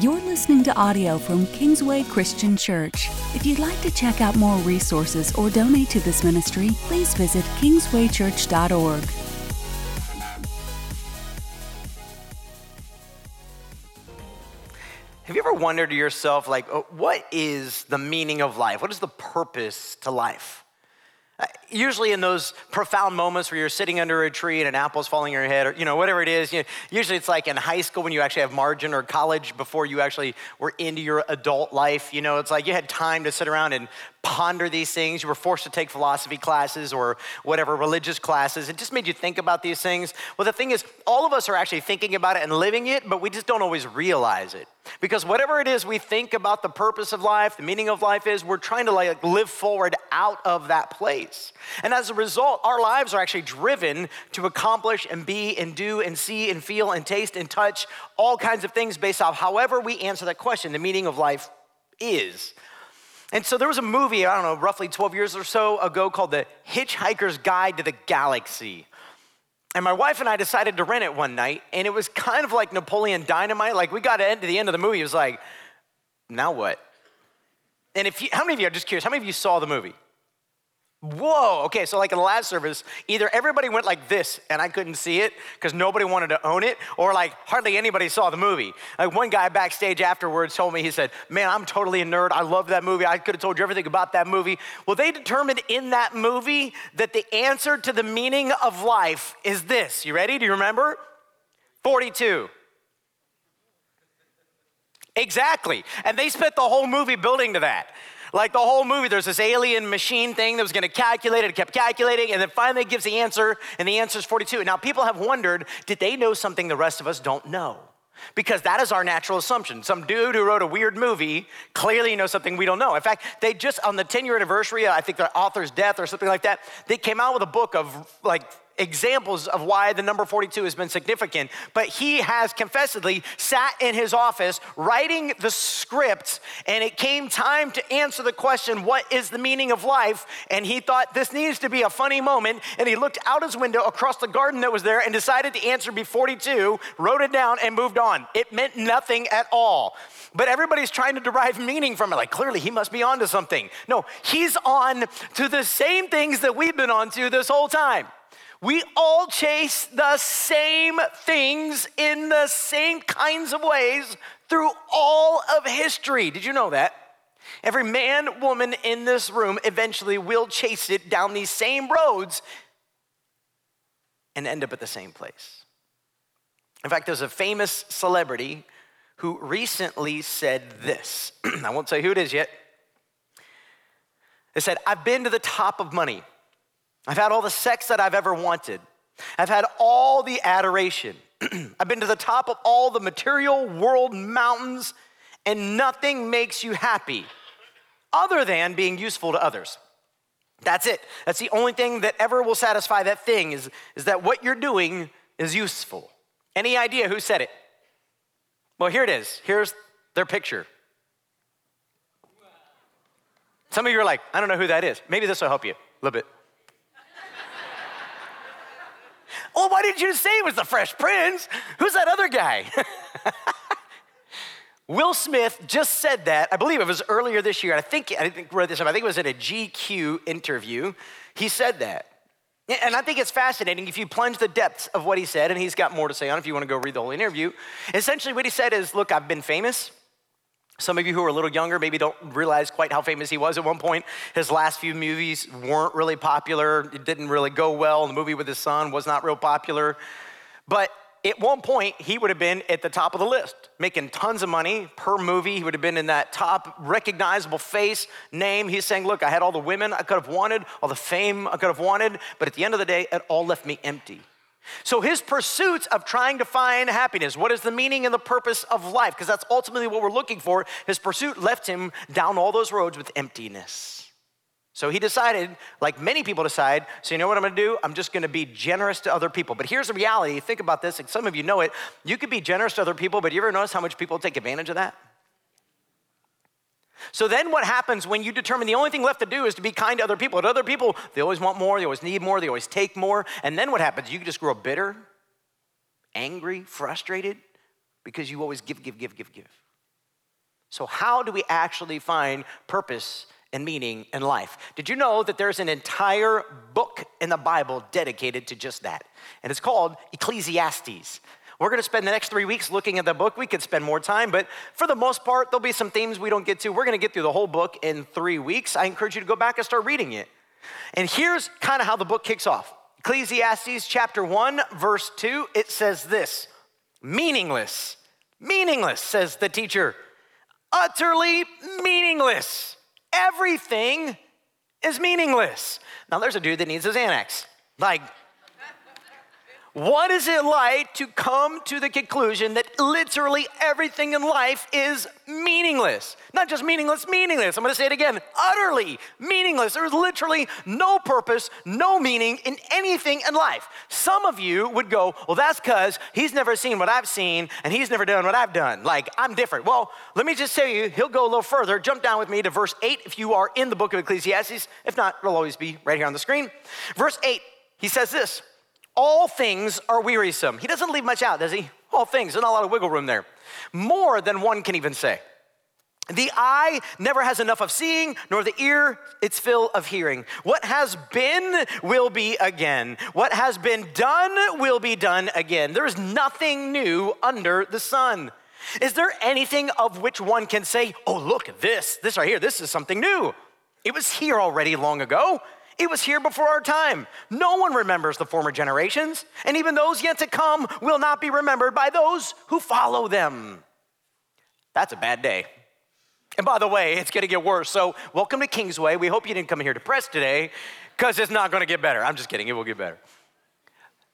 You're listening to audio from Kingsway Christian Church. If you'd like to check out more resources or donate to this ministry, please visit kingswaychurch.org. Have you ever wondered to yourself, like, what is the meaning of life? What is the purpose to life? Usually in those profound moments where you're sitting under a tree and an apple's falling on your head or, whatever it is, usually it's like in high school when you actually have margin, or college before you actually were into your adult life. It's like you had time to sit around and ponder these things. You were forced to take philosophy classes or whatever, religious classes. It just made you think about these things. Well, the thing is, all of us are actually thinking about it and living it, but we just don't always realize it. Because whatever it is we think about the purpose of life, the meaning of life is, we're trying to live forward out of that place. And as a result, our lives are actually driven to accomplish and be and do and see and feel and taste and touch all kinds of things based off however we answer that question, the meaning of life is. And so there was a movie, I don't know, roughly 12 years or so ago called The Hitchhiker's Guide to the Galaxy. And my wife and I decided to rent it one night, and it was kind of like Napoleon Dynamite. Like, we got to the end of the movie, it was like, now what? And how many of you, I'm just curious, how many of you saw the movie? Whoa, okay, so like in the last service, either everybody went like this, and I couldn't see it because nobody wanted to own it, or like hardly anybody saw the movie. Like, one guy backstage afterwards told me, he said, man, I'm totally a nerd, I love that movie, I could have told you everything about that movie. Well, they determined in that movie that the answer to the meaning of life is this. You ready? Do you remember? 42. Exactly, and they spent the whole movie building to that. Like, the whole movie, there's this alien machine thing that was gonna calculate it, it kept calculating, and then finally it gives the answer, and the answer is 42. Now, people have wondered, did they know something the rest of us don't know? Because that is our natural assumption. Some dude who wrote a weird movie clearly knows something we don't know. In fact, they just, on the 10-year anniversary, I think their author's death or something like that, they came out with a book of, examples of why the number 42 has been significant, but he has confessedly sat in his office writing the script, and it came time to answer the question, what is the meaning of life? And he thought, this needs to be a funny moment, and he looked out his window across the garden that was there and decided the answer would be 42, wrote it down, and moved on. It meant nothing at all. But everybody's trying to derive meaning from it, like, clearly he must be onto something. No, he's on to the same things that we've been onto this whole time. We all chase the same things in the same kinds of ways through all of history. Did you know that? Every man, woman in this room eventually will chase it down these same roads and end up at the same place. In fact, there's a famous celebrity who recently said this. I won't say who it is yet. They said, I've been to the top of money. I've had all the sex that I've ever wanted. I've had all the adoration. I've been to the top of all the material world mountains, and nothing makes you happy other than being useful to others. That's it. That's the only thing that ever will satisfy that thing is that what you're doing is useful. Any idea who said it? Well, here it is. Here's their picture. Some of you are like, I don't know who that is. Maybe this will help you a little bit. Well, why did you say it was the Fresh Prince? Who's that other guy? Will Smith just said that, I believe it was earlier this year, and I think it was in a GQ interview, he said that. And I think it's fascinating if you plunge the depths of what he said, and he's got more to say on it if you wanna go read the whole interview. Essentially what he said is, look, I've been famous. Some of you who are a little younger maybe don't realize quite how famous he was at one point. His last few movies weren't really popular. It didn't really go well. The movie with his son was not real popular. But at one point, he would have been at the top of the list, making tons of money per movie. He would have been in that top recognizable face, name. He's saying, look, I had all the women I could have wanted, all the fame I could have wanted, but at the end of the day, it all left me empty. So his pursuits of trying to find happiness, what is the meaning and the purpose of life? Because that's ultimately what we're looking for. His pursuit left him down all those roads with emptiness. So he decided, like many people decide, so you know what I'm gonna do? I'm just gonna be generous to other people. But here's the reality, think about this, and some of you know it. You could be generous to other people, but you ever notice how much people take advantage of that? So then what happens when you determine the only thing left to do is to be kind to other people? And other people, they always want more, they always need more, they always take more. And then what happens? You just grow bitter, angry, frustrated, because you always give, give, give, give, give. So how do we actually find purpose and meaning in life? Did you know that there's an entire book in the Bible dedicated to just that? And it's called Ecclesiastes. We're going to spend the next 3 weeks looking at the book. We could spend more time, but for the most part, there'll be some themes we don't get to. We're going to get through the whole book in 3 weeks. I encourage you to go back and start reading it. And here's kind of how the book kicks off. Ecclesiastes chapter 1, verse 2, it says this: meaningless, meaningless, says the teacher. Utterly meaningless. Everything is meaningless. Now, there's a dude that needs his Xanax. Like, what is it like to come to the conclusion that literally everything in life is meaningless? Not just meaningless, meaningless. I'm going to say it again. Utterly meaningless. There is literally no purpose, no meaning in anything in life. Some of you would go, well, that's because he's never seen what I've seen and he's never done what I've done. Like, I'm different. Well, let me just tell you, he'll go a little further. Jump down with me to verse 8 if you are in the book of Ecclesiastes. If not, it'll always be right here on the screen. Verse 8, he says this: all things are wearisome. He doesn't leave much out, does he? All things, there's not a lot of wiggle room there. More than one can even say. The eye never has enough of seeing, nor the ear its fill of hearing. What has been will be again. What has been done will be done again. There is nothing new under the sun. Is there anything of which one can say, oh, look at this right here, this is something new? It was here already long ago. It was here before our time. No one remembers the former generations, and even those yet to come will not be remembered by those who follow them. That's a bad day. And by the way, it's gonna get worse, so welcome to Kingsway. We hope you didn't come here depressed today, because it's not gonna get better. I'm just kidding, it will get better.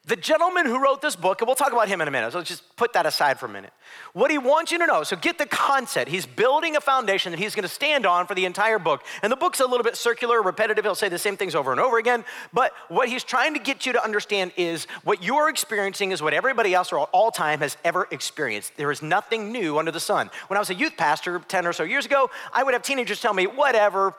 The gentleman who wrote this book, and we'll talk about him in a minute, so let's just put that aside for a minute. What he wants you to know, so get the concept. He's building a foundation that he's going to stand on for the entire book. And the book's a little bit circular, repetitive. He'll say the same things over and over again. But what he's trying to get you to understand is what you're experiencing is what everybody else at all time has ever experienced. There is nothing new under the sun. When I was a youth pastor 10 or so years ago, I would have teenagers tell me, whatever,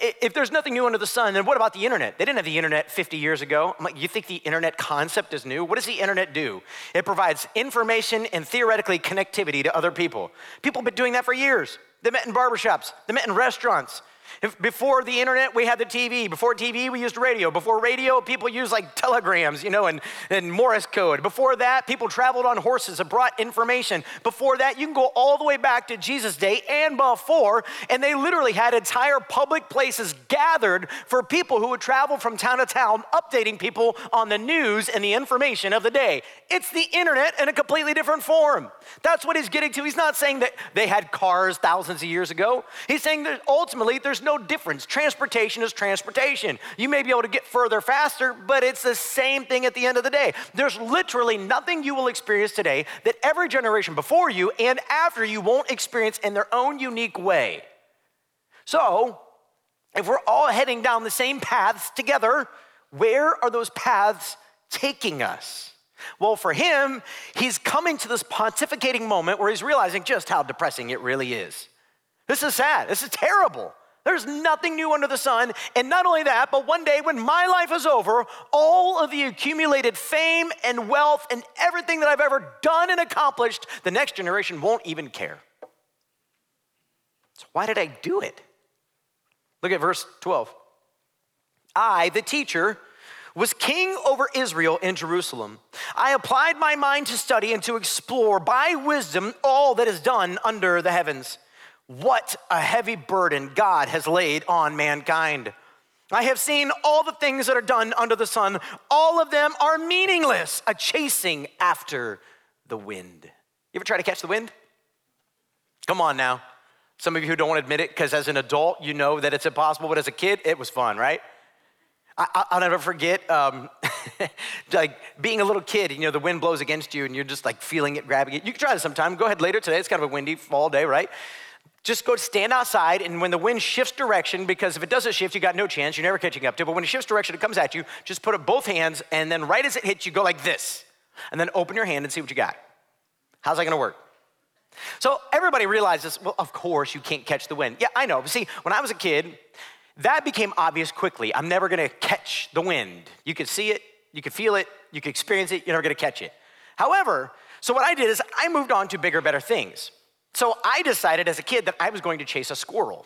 if there's nothing new under the sun, then what about the internet? They didn't have the internet 50 years ago. I'm like, you think the internet concept is new? What does the internet do? It provides information and theoretically connectivity to other people. People have been doing that for years. They met in barbershops. They met in restaurants. Before the internet, we had the TV. Before TV, we used radio. Before radio, people used like telegrams, and Morse code. Before that, people traveled on horses and brought information. Before that, you can go all the way back to Jesus' day and before, and they literally had entire public places gathered for people who would travel from town to town, updating people on the news and the information of the day. It's the internet in a completely different form. That's what he's getting to. He's not saying that they had cars thousands of years ago. He's saying that ultimately, there's no difference. Transportation is transportation. You may be able to get further faster, but it's the same thing at the end of the day. There's literally nothing you will experience today that every generation before you and after you won't experience in their own unique way. So, if we're all heading down the same paths together, where are those paths taking us? Well, for him, he's coming to this pontificating moment where he's realizing just how depressing it really is. This is sad. This is terrible. There's nothing new under the sun, and not only that, but one day when my life is over, all of the accumulated fame and wealth and everything that I've ever done and accomplished, the next generation won't even care. So why did I do it? Look at verse 12. I, the teacher, was king over Israel in Jerusalem. I applied my mind to study and to explore by wisdom all that is done under the heavens. What a heavy burden God has laid on mankind. I have seen all the things that are done under the sun. All of them are meaningless, a chasing after the wind. You ever try to catch the wind? Come on now. Some of you who don't want to admit it, because as an adult, you know that it's impossible, but as a kid, it was fun, right? I'll never forget like being a little kid, the wind blows against you and you're just like feeling it, grabbing it. You can try this sometime. Go ahead later today. It's kind of a windy fall day, right? Just go stand outside, and when the wind shifts direction, because if it doesn't shift, you got no chance, you're never catching up to it, but when it shifts direction, it comes at you, just put up both hands, and then right as it hits, you go like this, and then open your hand and see what you got. How's that gonna work? So everybody realizes, well, of course you can't catch the wind. Yeah, I know, but see, when I was a kid, that became obvious quickly. I'm never gonna catch the wind. You could see it, you could feel it, you could experience it, you're never gonna catch it. However, so what I did is I moved on to bigger, better things. So I decided as a kid that I was going to chase a squirrel.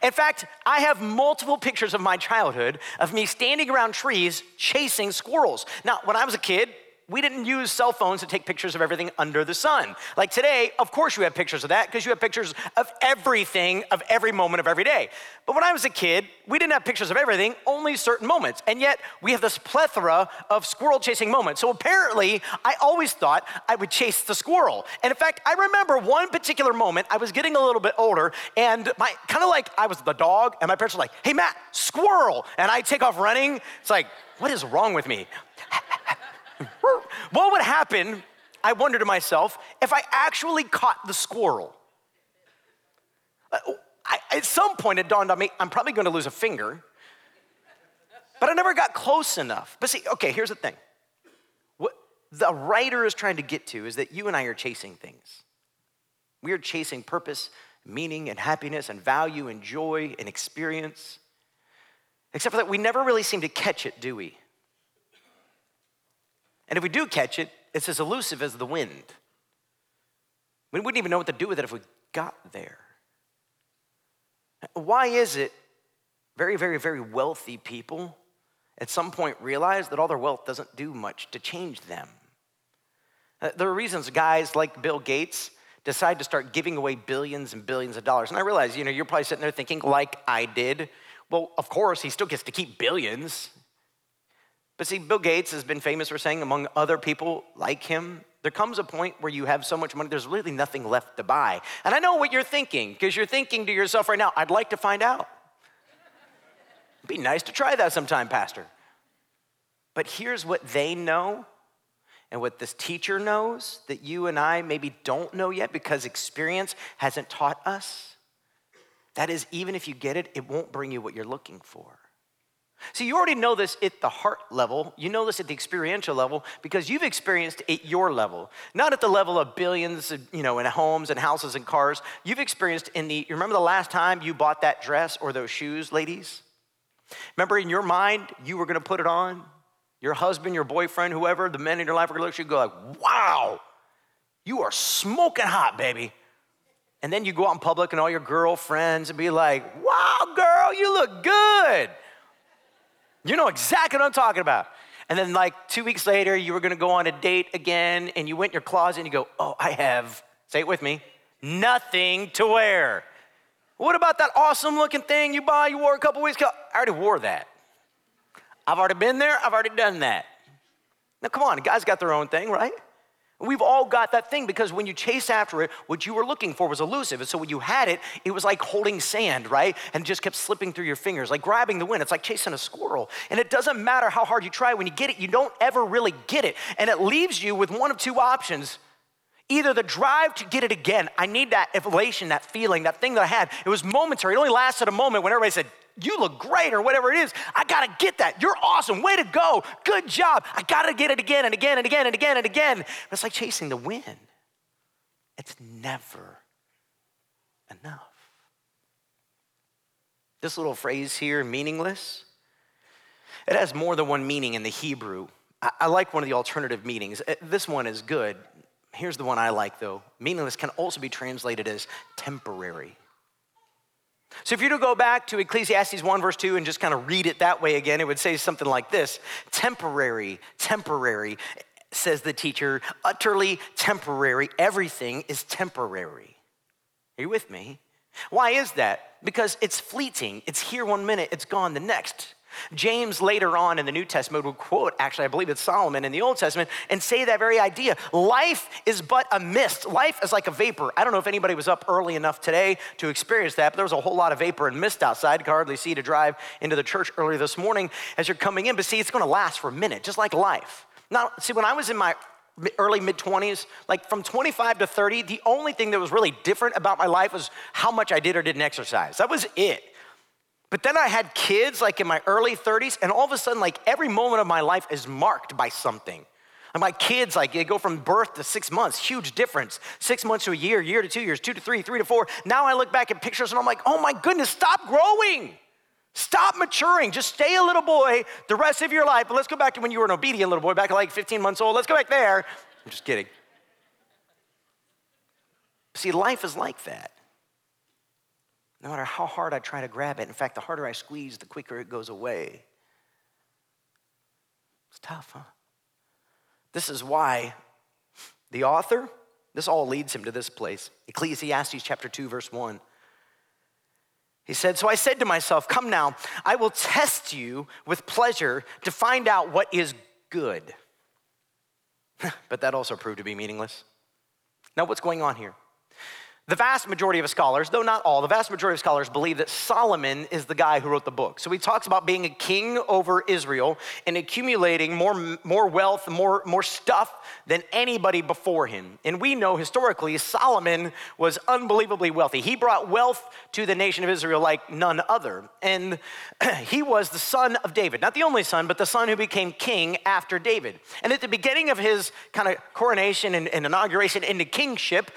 In fact, I have multiple pictures of my childhood of me standing around trees chasing squirrels. Now, when I was a kid, we didn't use cell phones to take pictures of everything under the sun. Like today, of course you have pictures of that because you have pictures of everything, of every moment of every day. But when I was a kid, we didn't have pictures of everything, only certain moments. And yet we have this plethora of squirrel chasing moments. So apparently I always thought I would chase the squirrel. And in fact, I remember one particular moment, I was getting a little bit older and my kind of like I was the dog and my parents were like, hey Matt, squirrel. And I take off running. It's like, what is wrong with me? What would happen, I wonder to myself, if I actually caught the squirrel? At some point it dawned on me, I'm probably gonna lose a finger, but I never got close enough. But see, okay, here's the thing. What the writer is trying to get to is that you and I are chasing things. We are chasing purpose, meaning, and happiness, and value, and joy, and experience. Except for that, we never really seem to catch it, do we? And if we do catch it, it's as elusive as the wind. We wouldn't even know what to do with it if we got there. Why is it very, very, very wealthy people at some point realize that all their wealth doesn't do much to change them? There are reasons guys like Bill Gates decide to start giving away billions and billions of dollars. And I realize, you're probably sitting there thinking like I did. Well, of course, he still gets to keep billions. But see, Bill Gates has been famous for saying, among other people like him, there comes a point where you have so much money, there's really nothing left to buy. And I know what you're thinking, because you're thinking to yourself right now, I'd like to find out. It'd be nice to try that sometime, Pastor. But here's what they know, and what this teacher knows, that you and I maybe don't know yet, because experience hasn't taught us. That is, even if you get it, it won't bring you what you're looking for. See, you already know this at the heart level. You know this at the experiential level because you've experienced it at your level. Not at the level of billions, in homes and houses and cars. You've experienced you remember the last time you bought that dress or those shoes, ladies? Remember in your mind, you were gonna put it on? Your husband, your boyfriend, whoever, the men in your life are gonna look at you and go like, wow, you are smoking hot, baby. And then you go out in public and all your girlfriends and be like, wow, girl, you look good. You know exactly what I'm talking about. And then like 2 weeks later, you were gonna go on a date again and you went in your closet and you go, oh, I have, say it with me, nothing to wear. What about that awesome looking thing you wore a couple weeks ago? I already wore that. I've already been there, I've already done that. Now come on, guys got their own thing, right? We've all got that thing because when you chase after it, what you were looking for was elusive. And so when you had it, it was like holding sand, right? And just kept slipping through your fingers, like grabbing the wind. It's like chasing a squirrel. And it doesn't matter how hard you try. When you get it, you don't ever really get it. And it leaves you with one of two options. Either the drive to get it again. I need that elation, that feeling, that thing that I had. It was momentary. It only lasted a moment when everybody said, you look great or whatever it is. I gotta get that. You're awesome. Way to go. Good job. I gotta get it again and again and again and again and again. But it's like chasing the wind. It's never enough. This little phrase here, meaningless, it has more than one meaning in the Hebrew. I like one of the alternative meanings. This one is good. Here's the one I like though. Meaningless can also be translated as temporary. So if you were to go back to Ecclesiastes 1 verse 2 and just kind of read it that way again, it would say something like this. Temporary, says the teacher, utterly temporary. Everything is temporary. Are you with me? Why is that? Because it's fleeting. It's here one minute, it's gone the next. James later on in the New Testament would quote, actually I believe it's Solomon in the Old Testament, and say that very idea. Life is but a mist. Life is like a vapor. I don't know if anybody was up early enough today to experience that, but there was a whole lot of vapor and mist outside. I could hardly see to drive into the church earlier this morning as you're coming in, but see, it's gonna last for a minute, just like life. Now, see, when I was in my early mid-20s, like from 25 to 30, the only thing that was really different about my life was how much I did or didn't exercise. That was it. But then I had kids like in my early 30s and all of a sudden like every moment of my life is marked by something. And my kids like they go from birth to 6 months, huge difference. 6 months to a year, year to 2 years, 2 to 3, 3 to 4. Now I look back at pictures and I'm like, oh my goodness, stop growing. Stop maturing. Just stay a little boy the rest of your life. But let's go back to when you were an obedient little boy back at like 15 months old. Let's go back there. I'm just kidding. See, life is like that. No matter how hard I try to grab it, in fact, the harder I squeeze, the quicker it goes away. It's tough, huh? This is why the author, this all leads him to this place. Ecclesiastes chapter 2, verse 1. He said, "So I said to myself, come now, I will test you with pleasure to find out what is good." But that also proved to be meaningless. Now, what's going on here? The vast majority of scholars, though not all, the vast majority of scholars believe that Solomon is the guy who wrote the book. So he talks about being a king over Israel and accumulating more wealth, more stuff than anybody before him. And we know historically Solomon was unbelievably wealthy. He brought wealth to the nation of Israel like none other. And he was the son of David. Not the only son, but the son who became king after David. And at the beginning of his kind of coronation and inauguration into kingship,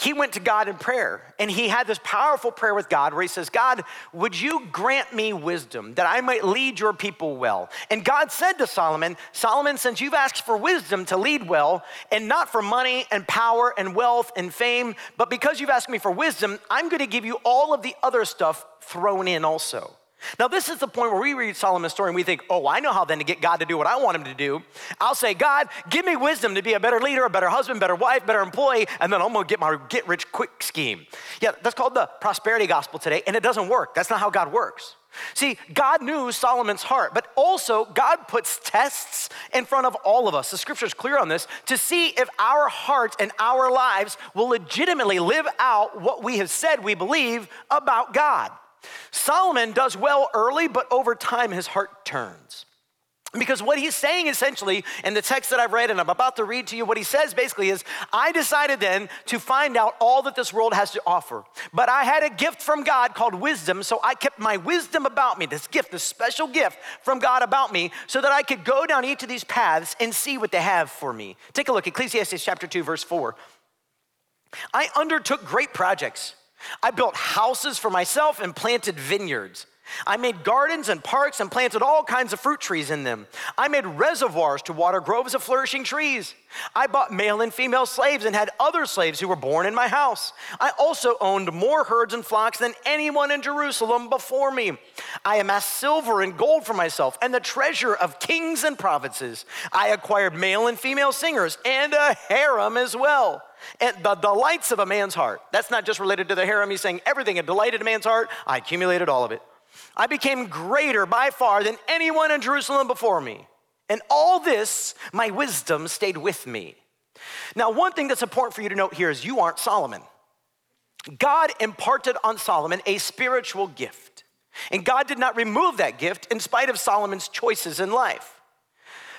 he went to God in prayer, and he had this powerful prayer with God where he says, "God, would you grant me wisdom that I might lead your people well?" And God said to Solomon, "Solomon, since you've asked for wisdom to lead well, and not for money and power and wealth and fame, but because you've asked me for wisdom, I'm going to give you all of the other stuff thrown in also." Now, this is the point where we read Solomon's story and we think, oh, I know how then to get God to do what I want him to do. I'll say, "God, give me wisdom to be a better leader, a better husband, better wife, better employee, and then I'm going to get my get-rich-quick scheme." Yeah, that's called the prosperity gospel today, and it doesn't work. That's not how God works. See, God knew Solomon's heart, but also God puts tests in front of all of us. The scripture's clear on this, to see if our hearts and our lives will legitimately live out what we have said we believe about God. Solomon does well early, but over time his heart turns. Because what he's saying essentially in the text that I've read and I'm about to read to you, what he says basically is, I decided then to find out all that this world has to offer. But I had a gift from God called wisdom, so I kept my wisdom about me, this gift, this special gift from God about me, so that I could go down each of these paths and see what they have for me. Take a look, Ecclesiastes chapter 2, verse 4. "I undertook great projects. I built houses for myself and planted vineyards. I made gardens and parks and planted all kinds of fruit trees in them. I made reservoirs to water groves of flourishing trees. I bought male and female slaves and had other slaves who were born in my house. I also owned more herds and flocks than anyone in Jerusalem before me. I amassed silver and gold for myself and the treasure of kings and provinces. I acquired male and female singers and a harem as well. And the delights of a man's heart." That's not just related to the harem. He's saying everything that delighted a man's heart, I accumulated all of it. "I became greater by far than anyone in Jerusalem before me. And all this, my wisdom stayed with me." Now, one thing that's important for you to note here is you aren't Solomon. God imparted on Solomon a spiritual gift. And God did not remove that gift in spite of Solomon's choices in life.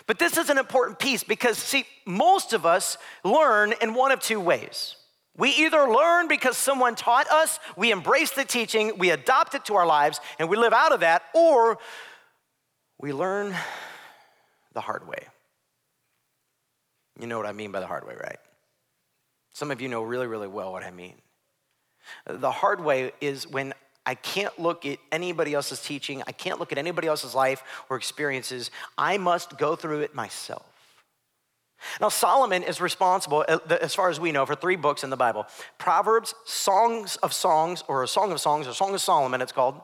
But this is an important piece because, see, most of us learn in one of two ways. We either learn because someone taught us, we embrace the teaching, we adopt it to our lives, and we live out of that, or we learn the hard way. You know what I mean by the hard way, right? Some of you know really, really well what I mean. The hard way is when I can't look at anybody else's teaching, I can't look at anybody else's life or experiences. I must go through it myself. Now, Solomon is responsible, as far as we know, for three books in the Bible: Proverbs, Songs of Songs, or Song of Songs, or Song of Solomon, it's called,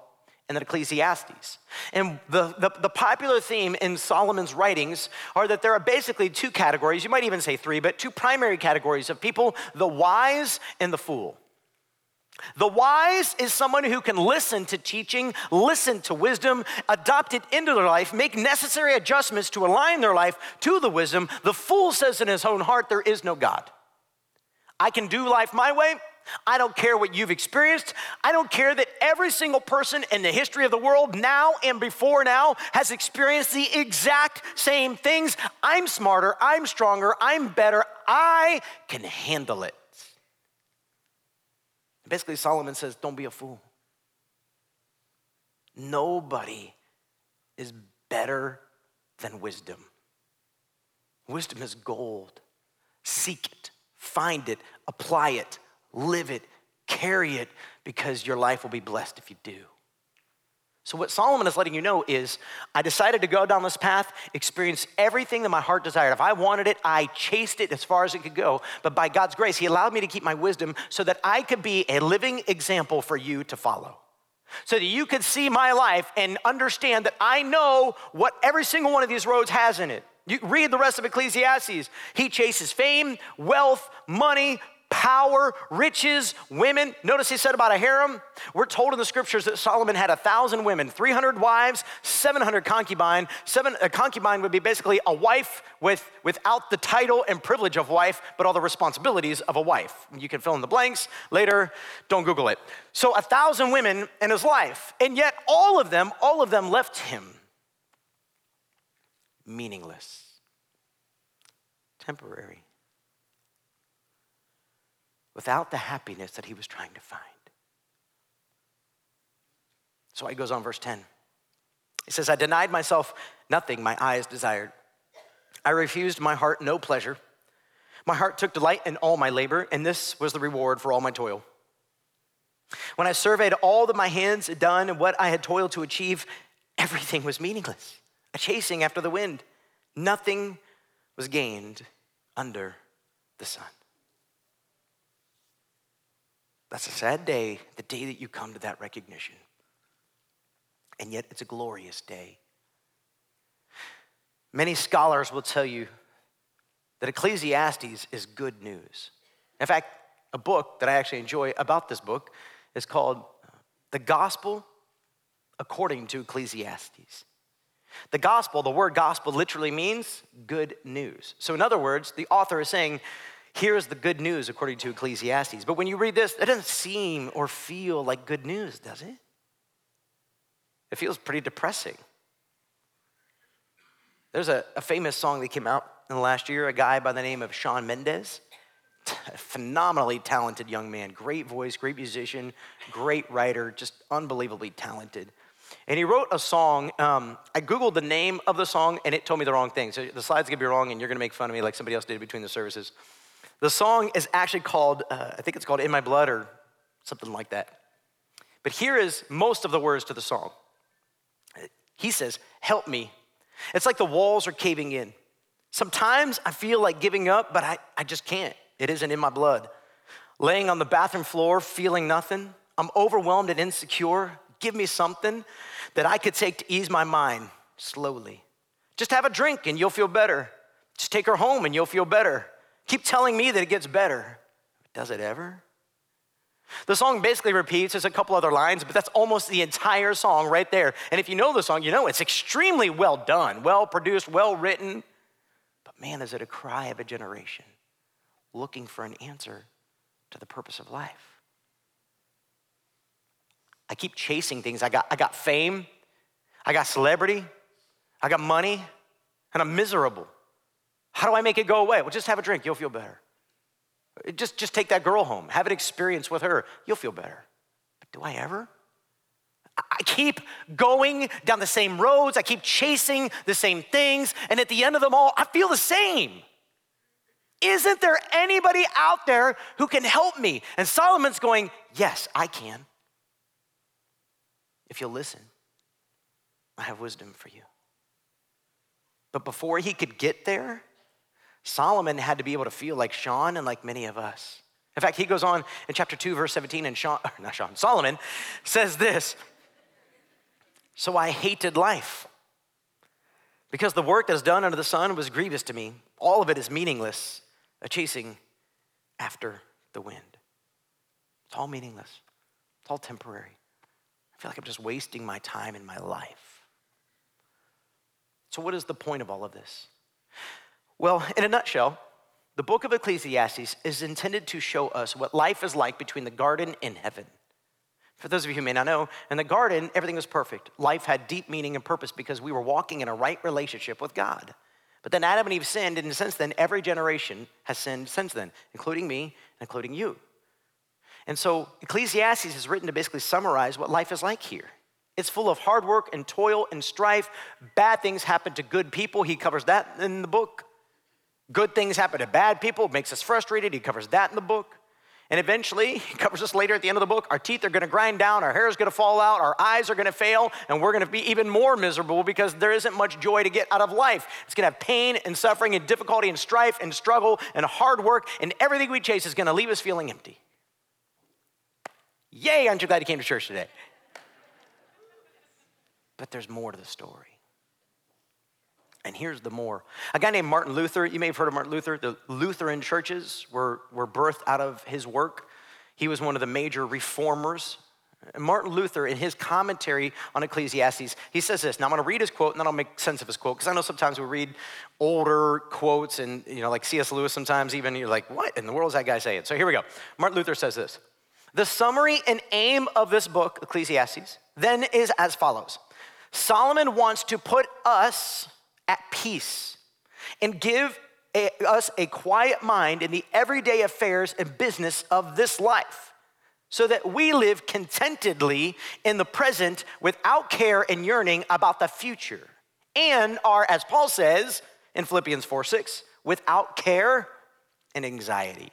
and then Ecclesiastes. And the popular theme in Solomon's writings are that there are basically two categories, you might even say three, but two primary categories of people: the wise and the fool. The wise is someone who can listen to teaching, listen to wisdom, adopt it into their life, make necessary adjustments to align their life to the wisdom. The fool says in his own heart, there is no God. I can do life my way. I don't care what you've experienced. I don't care that every single person in the history of the world now and before now has experienced the exact same things. I'm smarter, I'm stronger, I'm better. I can handle it. Basically, Solomon says, don't be a fool. Nobody is better than wisdom. Wisdom is gold. Seek it, find it, apply it, live it, carry it, because your life will be blessed if you do. So what Solomon is letting you know is, I decided to go down this path, experience everything that my heart desired. If I wanted it, I chased it as far as it could go. But by God's grace, he allowed me to keep my wisdom so that I could be a living example for you to follow. So that you could see my life and understand that I know what every single one of these roads has in it. You read the rest of Ecclesiastes. He chases fame, wealth, money, power, riches, women. Notice he said about a harem. We're told in the scriptures that Solomon had 1,000 women, 300 wives, 700 concubines. A concubine would be basically a wife without the title and privilege of wife, but all the responsibilities of a wife. You can fill in the blanks later. Don't Google it. So 1,000 women in his life, and yet all of them left him meaningless, temporary, without the happiness that he was trying to find. So he goes on, verse 10. He says, I denied myself nothing my eyes desired. I refused my heart no pleasure. My heart took delight in all my labor, and this was the reward for all my toil. When I surveyed all that my hands had done and what I had toiled to achieve, everything was meaningless, a chasing after the wind. Nothing was gained under the sun. That's a sad day, the day that you come to that recognition. And yet it's a glorious day. Many scholars will tell you that Ecclesiastes is good news. In fact, a book that I actually enjoy about this book is called The Gospel According to Ecclesiastes. The gospel, the word gospel literally means good news. So in other words, the author is saying, here's the good news according to Ecclesiastes. But when you read this, it doesn't seem or feel like good news, does it? It feels pretty depressing. There's a famous song that came out in the last year, a guy by the name of Shawn Mendes, a phenomenally talented young man, great voice, great musician, great writer, just unbelievably talented. And he wrote a song. I Googled the name of the song, and it told me the wrong thing. So the slide's going to be wrong, and you're going to make fun of me like somebody else did between the services. The song is actually called, I think it's called In My Blood or something like that. But here is most of the words to the song. He says, help me. It's like the walls are caving in. Sometimes I feel like giving up, but I just can't. It isn't in my blood. Laying on the bathroom floor, feeling nothing. I'm overwhelmed and insecure. Give me something that I could take to ease my mind slowly. Just have a drink and you'll feel better. Just take her home and you'll feel better. Keep telling me that it gets better. Does it ever? The song basically repeats. There's a couple other lines, but that's almost the entire song right there. And if you know the song, you know it's extremely well done, well produced, well written. But man, is it a cry of a generation looking for an answer to the purpose of life. I keep chasing things. I got fame. I got celebrity. I got money. And I'm miserable. How do I make it go away? Well, just have a drink. You'll feel better. Just take that girl home. Have an experience with her. You'll feel better. But do I ever? I keep going down the same roads. I keep chasing the same things. And at the end of them all, I feel the same. Isn't there anybody out there who can help me? And Solomon's going, yes, I can. If you'll listen, I have wisdom for you. But before he could get there, Solomon had to be able to feel like Shawn and like many of us. In fact, he goes on in chapter 2, verse 17, and Solomon says this, so I hated life because the work that is done under the sun was grievous to me. All of it is meaningless, a chasing after the wind. It's all meaningless. It's all temporary. I feel like I'm just wasting my time in my life. So what is the point of all of this? Well, in a nutshell, the book of Ecclesiastes is intended to show us what life is like between the garden and heaven. For those of you who may not know, in the garden, everything was perfect. Life had deep meaning and purpose because we were walking in a right relationship with God. But then Adam and Eve sinned, and since then, every generation has sinned since then, including me and including you. And so Ecclesiastes is written to basically summarize what life is like here. It's full of hard work and toil and strife. Bad things happen to good people. He covers that in the book. Good things happen to bad people. It makes us frustrated. He covers that in the book. And eventually, he covers this later at the end of the book, our teeth are going to grind down, our hair is going to fall out, our eyes are going to fail, and we're going to be even more miserable because there isn't much joy to get out of life. It's going to have pain and suffering and difficulty and strife and struggle and hard work, and everything we chase is going to leave us feeling empty. Yay, aren't you glad you came to church today? But there's more to the story. And here's the more. A guy named Martin Luther, you may have heard of Martin Luther. The Lutheran churches were birthed out of his work. He was one of the major reformers. And Martin Luther, in his commentary on Ecclesiastes, he says this. Now, I'm going to read his quote, and then I'll make sense of his quote, because I know sometimes we read older quotes, and, you know, like C.S. Lewis sometimes even, you're like, what in the world is that guy saying? So here we go. Martin Luther says this. The summary and aim of this book, Ecclesiastes, then is as follows. Solomon wants to put us at peace and give us a quiet mind in the everyday affairs and business of this life so that we live contentedly in the present without care and yearning about the future and are, as Paul says in Philippians 4:6, without care and anxiety.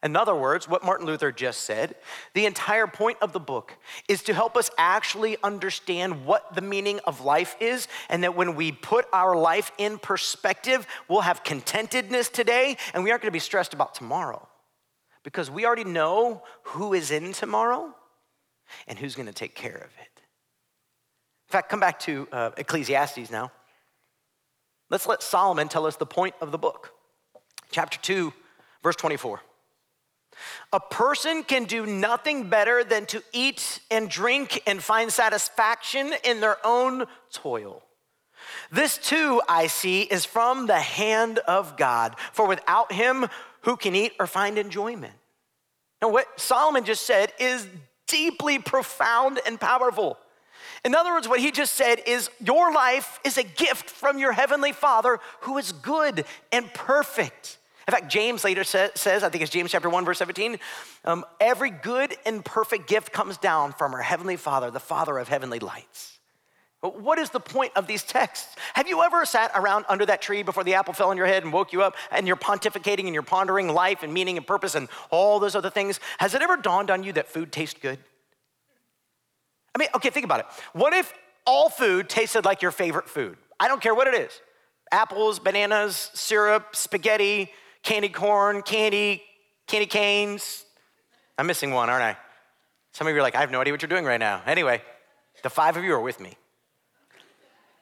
In other words, what Martin Luther just said, the entire point of the book is to help us actually understand what the meaning of life is, and that when we put our life in perspective, we'll have contentedness today, and we aren't going to be stressed about tomorrow, because we already know who is in tomorrow and who's going to take care of it. In fact, come back to Ecclesiastes now. Let's let Solomon tell us the point of the book. Chapter 2, verse 24. A person can do nothing better than to eat and drink and find satisfaction in their own toil. This too, I see, is from the hand of God, for without him, who can eat or find enjoyment? Now, what Solomon just said is deeply profound and powerful. In other words, what he just said is your life is a gift from your heavenly Father who is good and perfect. In fact, James later says, I think it's James chapter 1, verse 17, every good and perfect gift comes down from our heavenly Father, the Father of heavenly lights. But what is the point of these texts? Have you ever sat around under that tree before the apple fell on your head and woke you up, and you're pontificating and you're pondering life and meaning and purpose and all those other things? Has it ever dawned on you that food tastes good? I mean, okay, think about it. What if all food tasted like your favorite food? I don't care what it is. Apples, bananas, syrup, spaghetti, candy corn, candy canes. I'm missing one, aren't I? Some of you are like, I have no idea what you're doing right now. Anyway, the five of you are with me.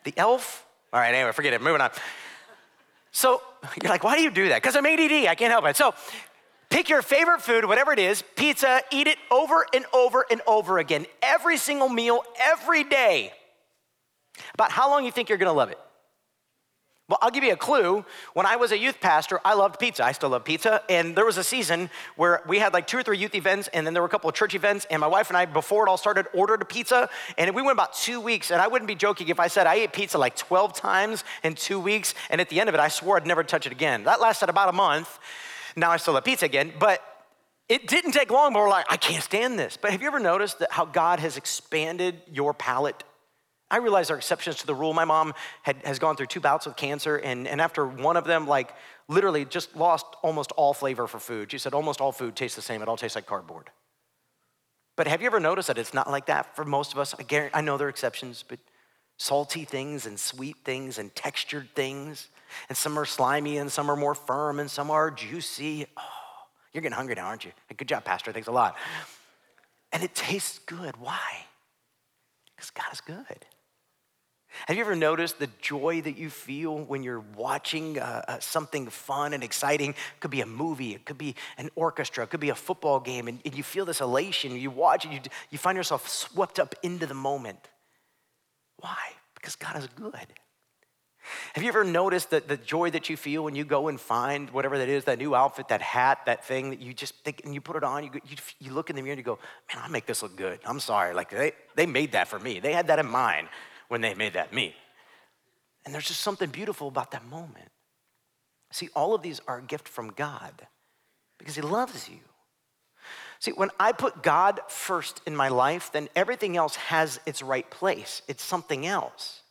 The elf? All right, anyway, forget it, moving on. So you're like, why do you do that? Because I'm ADD, I can't help it. So pick your favorite food, whatever it is, pizza, eat it over and over and over again, every single meal, every day. About how long you think you're gonna love it? Well, I'll give you a clue. When I was a youth pastor, I loved pizza. I still love pizza. And there was a season where we had like 2 or 3 youth events, and then there were a couple of church events. And my wife and I, before it all started, ordered a pizza. And we went about 2 weeks. And I wouldn't be joking if I said I ate pizza like 12 times in 2 weeks. And at the end of it, I swore I'd never touch it again. That lasted about a month. Now I still love pizza again. But it didn't take long. But we're like, I can't stand this. But have you ever noticed that how God has expanded your palate? I realize there are exceptions to the rule. My mom has gone through 2 bouts with cancer, and after one of them, like literally just lost almost all flavor for food. She said almost all food tastes the same. It all tastes like cardboard. But have you ever noticed that it's not like that for most of us? I know there are exceptions, but salty things and sweet things and textured things, and some are slimy and some are more firm and some are juicy. Oh, you're getting hungry now, aren't you? Good job, Pastor. Thanks a lot. And it tastes good. Why? Because God is good. Have you ever noticed the joy that you feel when you're watching something fun and exciting? It could be a movie, it could be an orchestra, it could be a football game, and you feel this elation. You watch it, you find yourself swept up into the moment. Why? Because God is good. Have you ever noticed that the joy that you feel when you go and find whatever that is, that new outfit, that hat, that thing that you just think, and you put it on, you look in the mirror and you go, man, I'll make this look good. I'm sorry, like they made that for me. They had that in mind when they made that meat. And there's just something beautiful about that moment. See, all of these are a gift from God because he loves you. See, when I put God first in my life, then everything else has its right place. It's something else.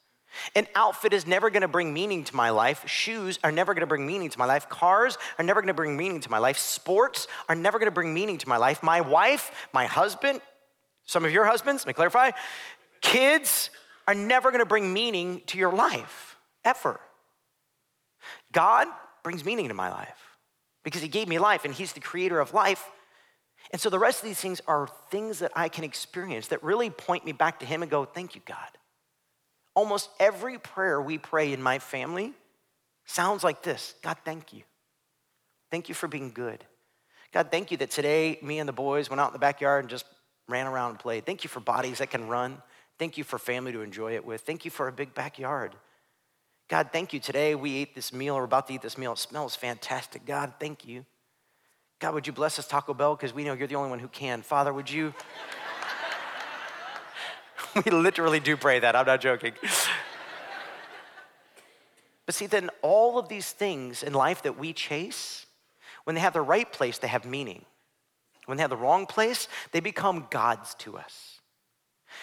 An outfit is never gonna bring meaning to my life. Shoes are never gonna bring meaning to my life. Cars are never gonna bring meaning to my life. Sports are never gonna bring meaning to my life. My wife, my husband, some of your husbands, let me clarify, kids are never gonna bring meaning to your life, ever. God brings meaning to my life because he gave me life and he's the creator of life. And so the rest of these things are things that I can experience that really point me back to him and go, thank you, God. Almost every prayer we pray in my family sounds like this. God, thank you. Thank you for being good. God, thank you that today me and the boys went out in the backyard and just ran around and played. Thank you for bodies that can run. Thank you for family to enjoy it with. Thank you for a big backyard. God, thank you. Today we ate this meal or about to eat this meal. It smells fantastic. God, thank you. God, would you bless us, Taco Bell, because we know you're the only one who can. Father, would you... We literally do pray that. I'm not joking. But see, then all of these things in life that we chase, when they have the right place, they have meaning. When they have the wrong place, they become gods to us.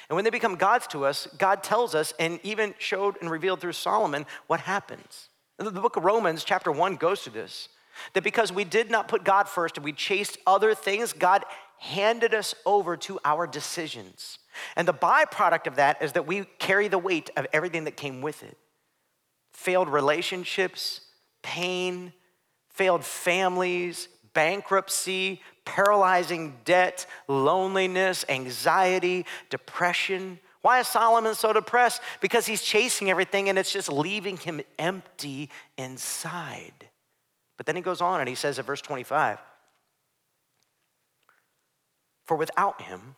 And when they become gods to us, God tells us and even showed and revealed through Solomon what happens. The book of Romans chapter 1 goes through this, that because we did not put God first and we chased other things, God handed us over to our decisions. And the byproduct of that is that we carry the weight of everything that came with it. Failed relationships, pain, failed families, bankruptcy, paralyzing debt, loneliness, anxiety, depression. Why is Solomon so depressed? Because he's chasing everything and it's just leaving him empty inside. But then he goes on and he says at verse 25, for without him,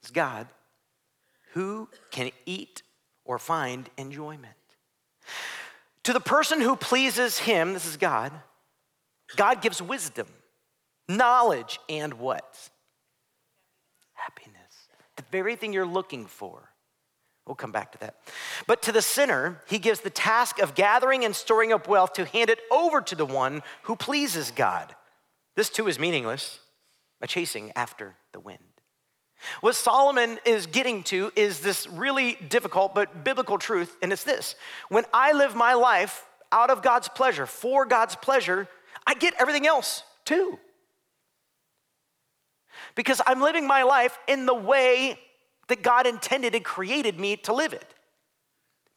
it's God, who can eat or find enjoyment? To the person who pleases him, this is God, God gives wisdom, knowledge, and what? Happiness. The very thing you're looking for. We'll come back to that. But to the sinner, he gives the task of gathering and storing up wealth to hand it over to the one who pleases God. This too is meaningless, a chasing after the wind. What Solomon is getting to is this really difficult but biblical truth, and it's this. When I live my life out of God's pleasure, for God's pleasure, I get everything else too. Because I'm living my life in the way that God intended and created me to live it.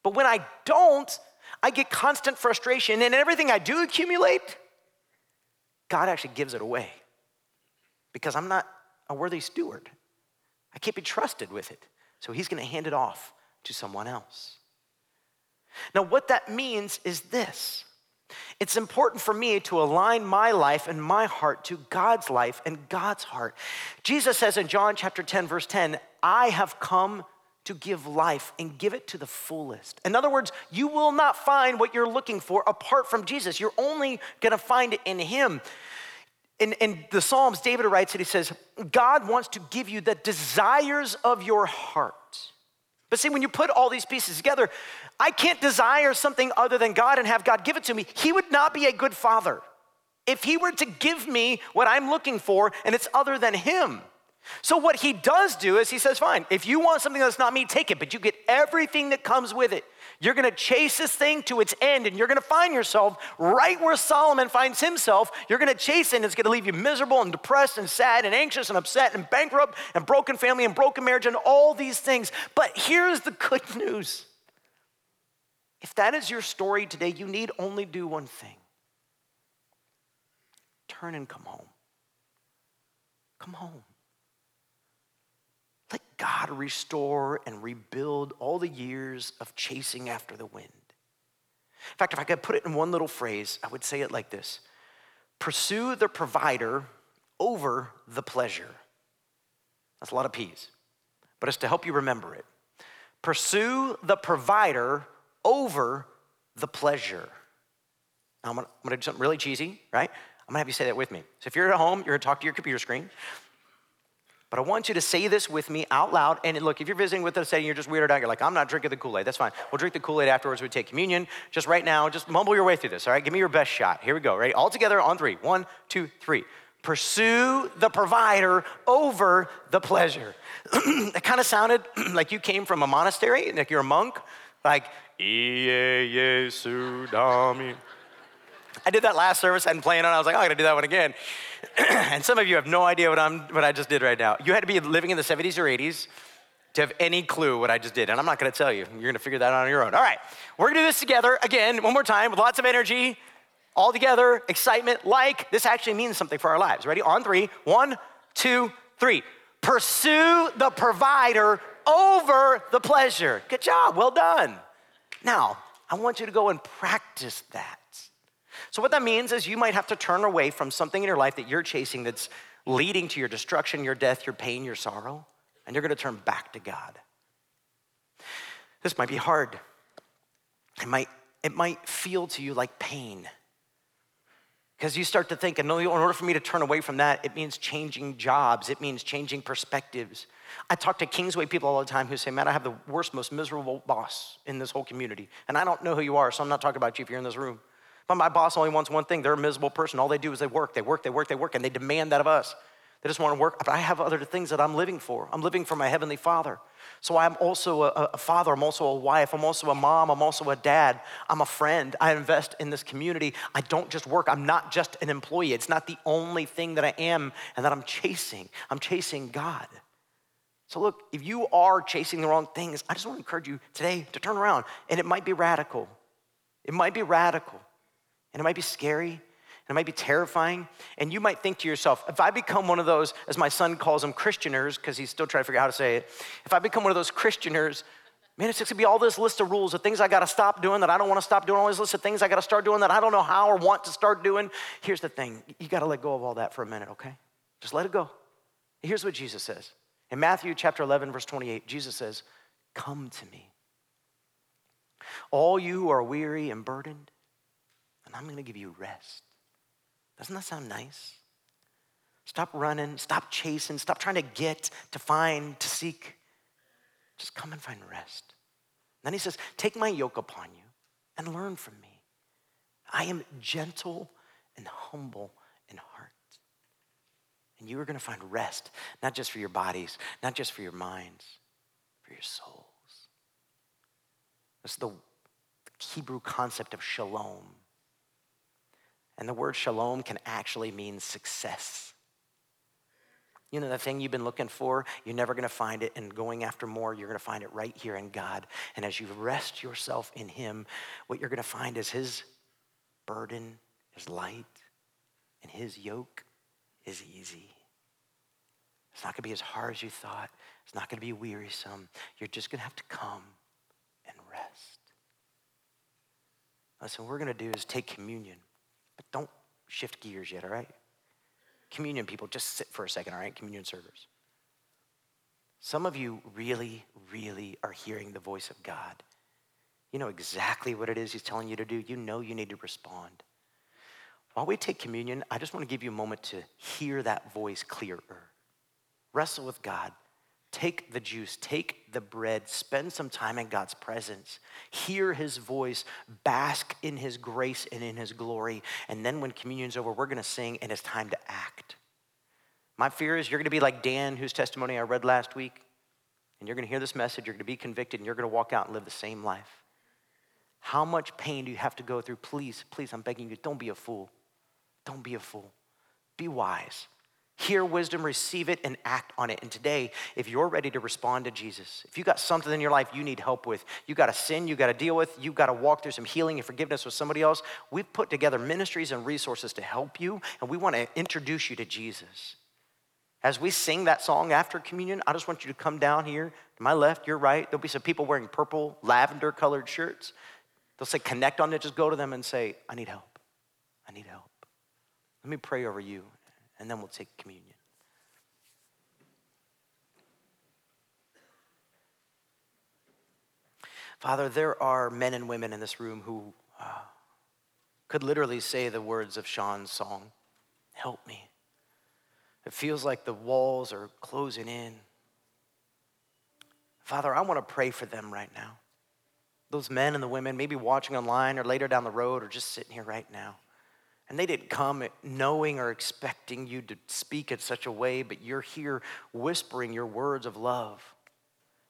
But when I don't, I get constant frustration, and everything I do accumulate, God actually gives it away because I'm not a worthy steward. I can't be trusted with it. So he's gonna hand it off to someone else. Now, what that means is this. It's important for me to align my life and my heart to God's life and God's heart. Jesus says in John chapter 10, verse 10, I have come to give life and give it to the fullest. In other words, you will not find what you're looking for apart from Jesus. You're only gonna find it in him. In the Psalms, David writes that he says, God wants to give you the desires of your heart. But see, when you put all these pieces together, I can't desire something other than God and have God give it to me. He would not be a good father if he were to give me what I'm looking for and it's other than him. So what he does do is he says, fine, if you want something that's not me, take it, but you get everything that comes with it. You're gonna chase this thing to its end and you're gonna find yourself right where Solomon finds himself. You're gonna chase it and it's gonna leave you miserable and depressed and sad and anxious and upset and bankrupt and broken family and broken marriage and all these things. But here's the good news. If that is your story today, you need only do one thing. Turn and come home. Come home. Let God restore and rebuild all the years of chasing after the wind. In fact, if I could put it in one little phrase, I would say it like this. Pursue the provider over the pleasure. That's a lot of P's, but it's to help you remember it. Pursue the provider over the pleasure. Now, I'm gonna do something really cheesy, right? I'm gonna have you say that with me. So if you're at home, you're gonna talk to your computer screen. But I want you to say this with me out loud. And look, if you're visiting with us and you're just weirded out, you're like, I'm not drinking the Kool-Aid. That's fine. We'll drink the Kool-Aid afterwards. We take communion. Just right now, just mumble your way through this, all right? Give me your best shot. Here we go, ready? All together on three. One, two, three. Pursue the provider over the pleasure. It kind of sounded like you came from a monastery, like you're a monk. Like, I did that last service, I hadn't planned on it. I was like, oh, I gotta do that one again. And some of you have no idea what I just did right now. You had to be living in the 70s or 80s to have any clue what I just did. And I'm not gonna tell you. You're gonna figure that out on your own. All right, we're gonna do this together again, one more time, with lots of energy, all together, excitement, like this actually means something for our lives. Ready? On three. One, two, three. Pursue the provider over the pleasure. Good job, well done. Now, I want you to go and practice that. So what that means is you might have to turn away from something in your life that you're chasing that's leading to your destruction, your death, your pain, your sorrow, and you're gonna turn back to God. This might be hard. It might feel to you like pain, because you start to think, in order for me to turn away from that, it means changing jobs, it means changing perspectives. I talk to Kingsway people all the time who say, man, I have the worst, most miserable boss in this whole community. And I don't know who you are, so I'm not talking about you if you're in this room. But my boss only wants one thing. They're a miserable person. All they do is they work, and they demand that of us. They just want to work. But I have other things that I'm living for. I'm living for my Heavenly Father. So I'm also a father, I'm also a wife, I'm also a mom, I'm also a dad, I'm a friend, I invest in this community. I don't just work, I'm not just an employee. It's not the only thing that I am and that I'm chasing. I'm chasing God. So look, if you are chasing the wrong things, I just want to encourage you today to turn around, and it might be radical. It might be radical, and it might be scary. It might be terrifying, and you might think to yourself, if I become one of those, as my son calls them, Christianers, because he's still trying to figure out how to say it, if I become one of those Christianers, man, it's just gonna be all this list of rules, of things I gotta stop doing that I don't wanna stop doing, all this list of things I gotta start doing that I don't know how or want to start doing. Here's the thing, you gotta let go of all that for a minute, okay? Just let it go. Here's what Jesus says. In Matthew chapter 11, verse 28, Jesus says, come to me, all you who are weary and burdened, and I'm gonna give you rest. Doesn't that sound nice? Stop running, stop chasing, stop trying to get, to find, to seek. Just come and find rest. And then he says, take my yoke upon you and learn from me. I am gentle and humble in heart. And you are gonna find rest, not just for your bodies, not just for your minds, for your souls. This is the Hebrew concept of shalom. And the word shalom can actually mean success. You know, the thing you've been looking for, you're never gonna find it, and going after more, you're gonna find it right here in God. And as you rest yourself in him, what you're gonna find is his burden is light and his yoke is easy. It's not gonna be as hard as you thought. It's not gonna be wearisome. You're just gonna have to come and rest. Listen, what we're gonna do is take communion. But don't shift gears yet, all right? Communion people, just sit for a second, all right? Communion servers. Some of you really, really are hearing the voice of God. You know exactly what it is he's telling you to do. You know you need to respond. While we take communion, I just want to give you a moment to hear that voice clearer. Wrestle with God. Take the juice, take the bread, spend some time in God's presence, hear his voice, bask in his grace and in his glory. And then when communion's over, we're gonna sing, and it's time to act. My fear is you're gonna be like Dan, whose testimony I read last week, and you're gonna hear this message, you're gonna be convicted, and you're gonna walk out and live the same life. How much pain do you have to go through? Please, please, I'm begging you, don't be a fool. Don't be a fool. Be wise. Hear wisdom, receive it, and act on it. And today, if you're ready to respond to Jesus, if you got something in your life you need help with, you got a sin you got to deal with, you got to walk through some healing and forgiveness with somebody else, we've put together ministries and resources to help you, and we want to introduce you to Jesus. As we sing that song after communion, I just want you to come down here to my left, your right. There'll be some people wearing purple, lavender-colored shirts. They'll say, connect on it. Just go to them and say, I need help. I need help. Let me pray over you. And then we'll take communion. Father, there are men and women in this room who could literally say the words of Shawn's song, help me. It feels like the walls are closing in. Father, I want to pray for them right now. Those men and the women, maybe watching online or later down the road or just sitting here right now. And they didn't come knowing or expecting you to speak in such a way, but you're here whispering your words of love.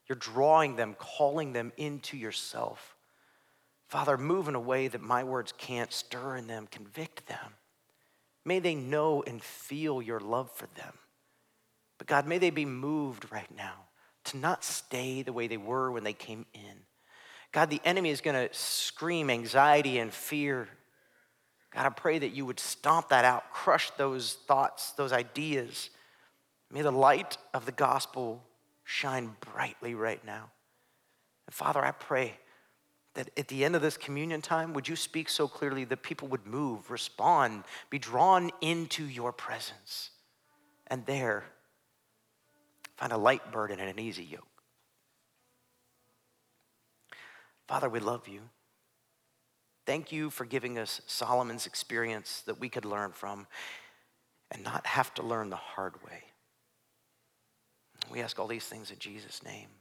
You're drawing them, calling them into yourself. Father, move in a way that my words can't, stir in them, convict them. May they know and feel your love for them. But God, may they be moved right now to not stay the way they were when they came in. God, the enemy is going to scream anxiety and fear. God, I pray that you would stomp that out, crush those thoughts, those ideas. May the light of the gospel shine brightly right now. And Father, I pray that at the end of this communion time, would you speak so clearly that people would move, respond, be drawn into your presence, and there find a light burden and an easy yoke. Father, we love you. Thank you for giving us Solomon's experience that we could learn from and not have to learn the hard way. We ask all these things in Jesus' name.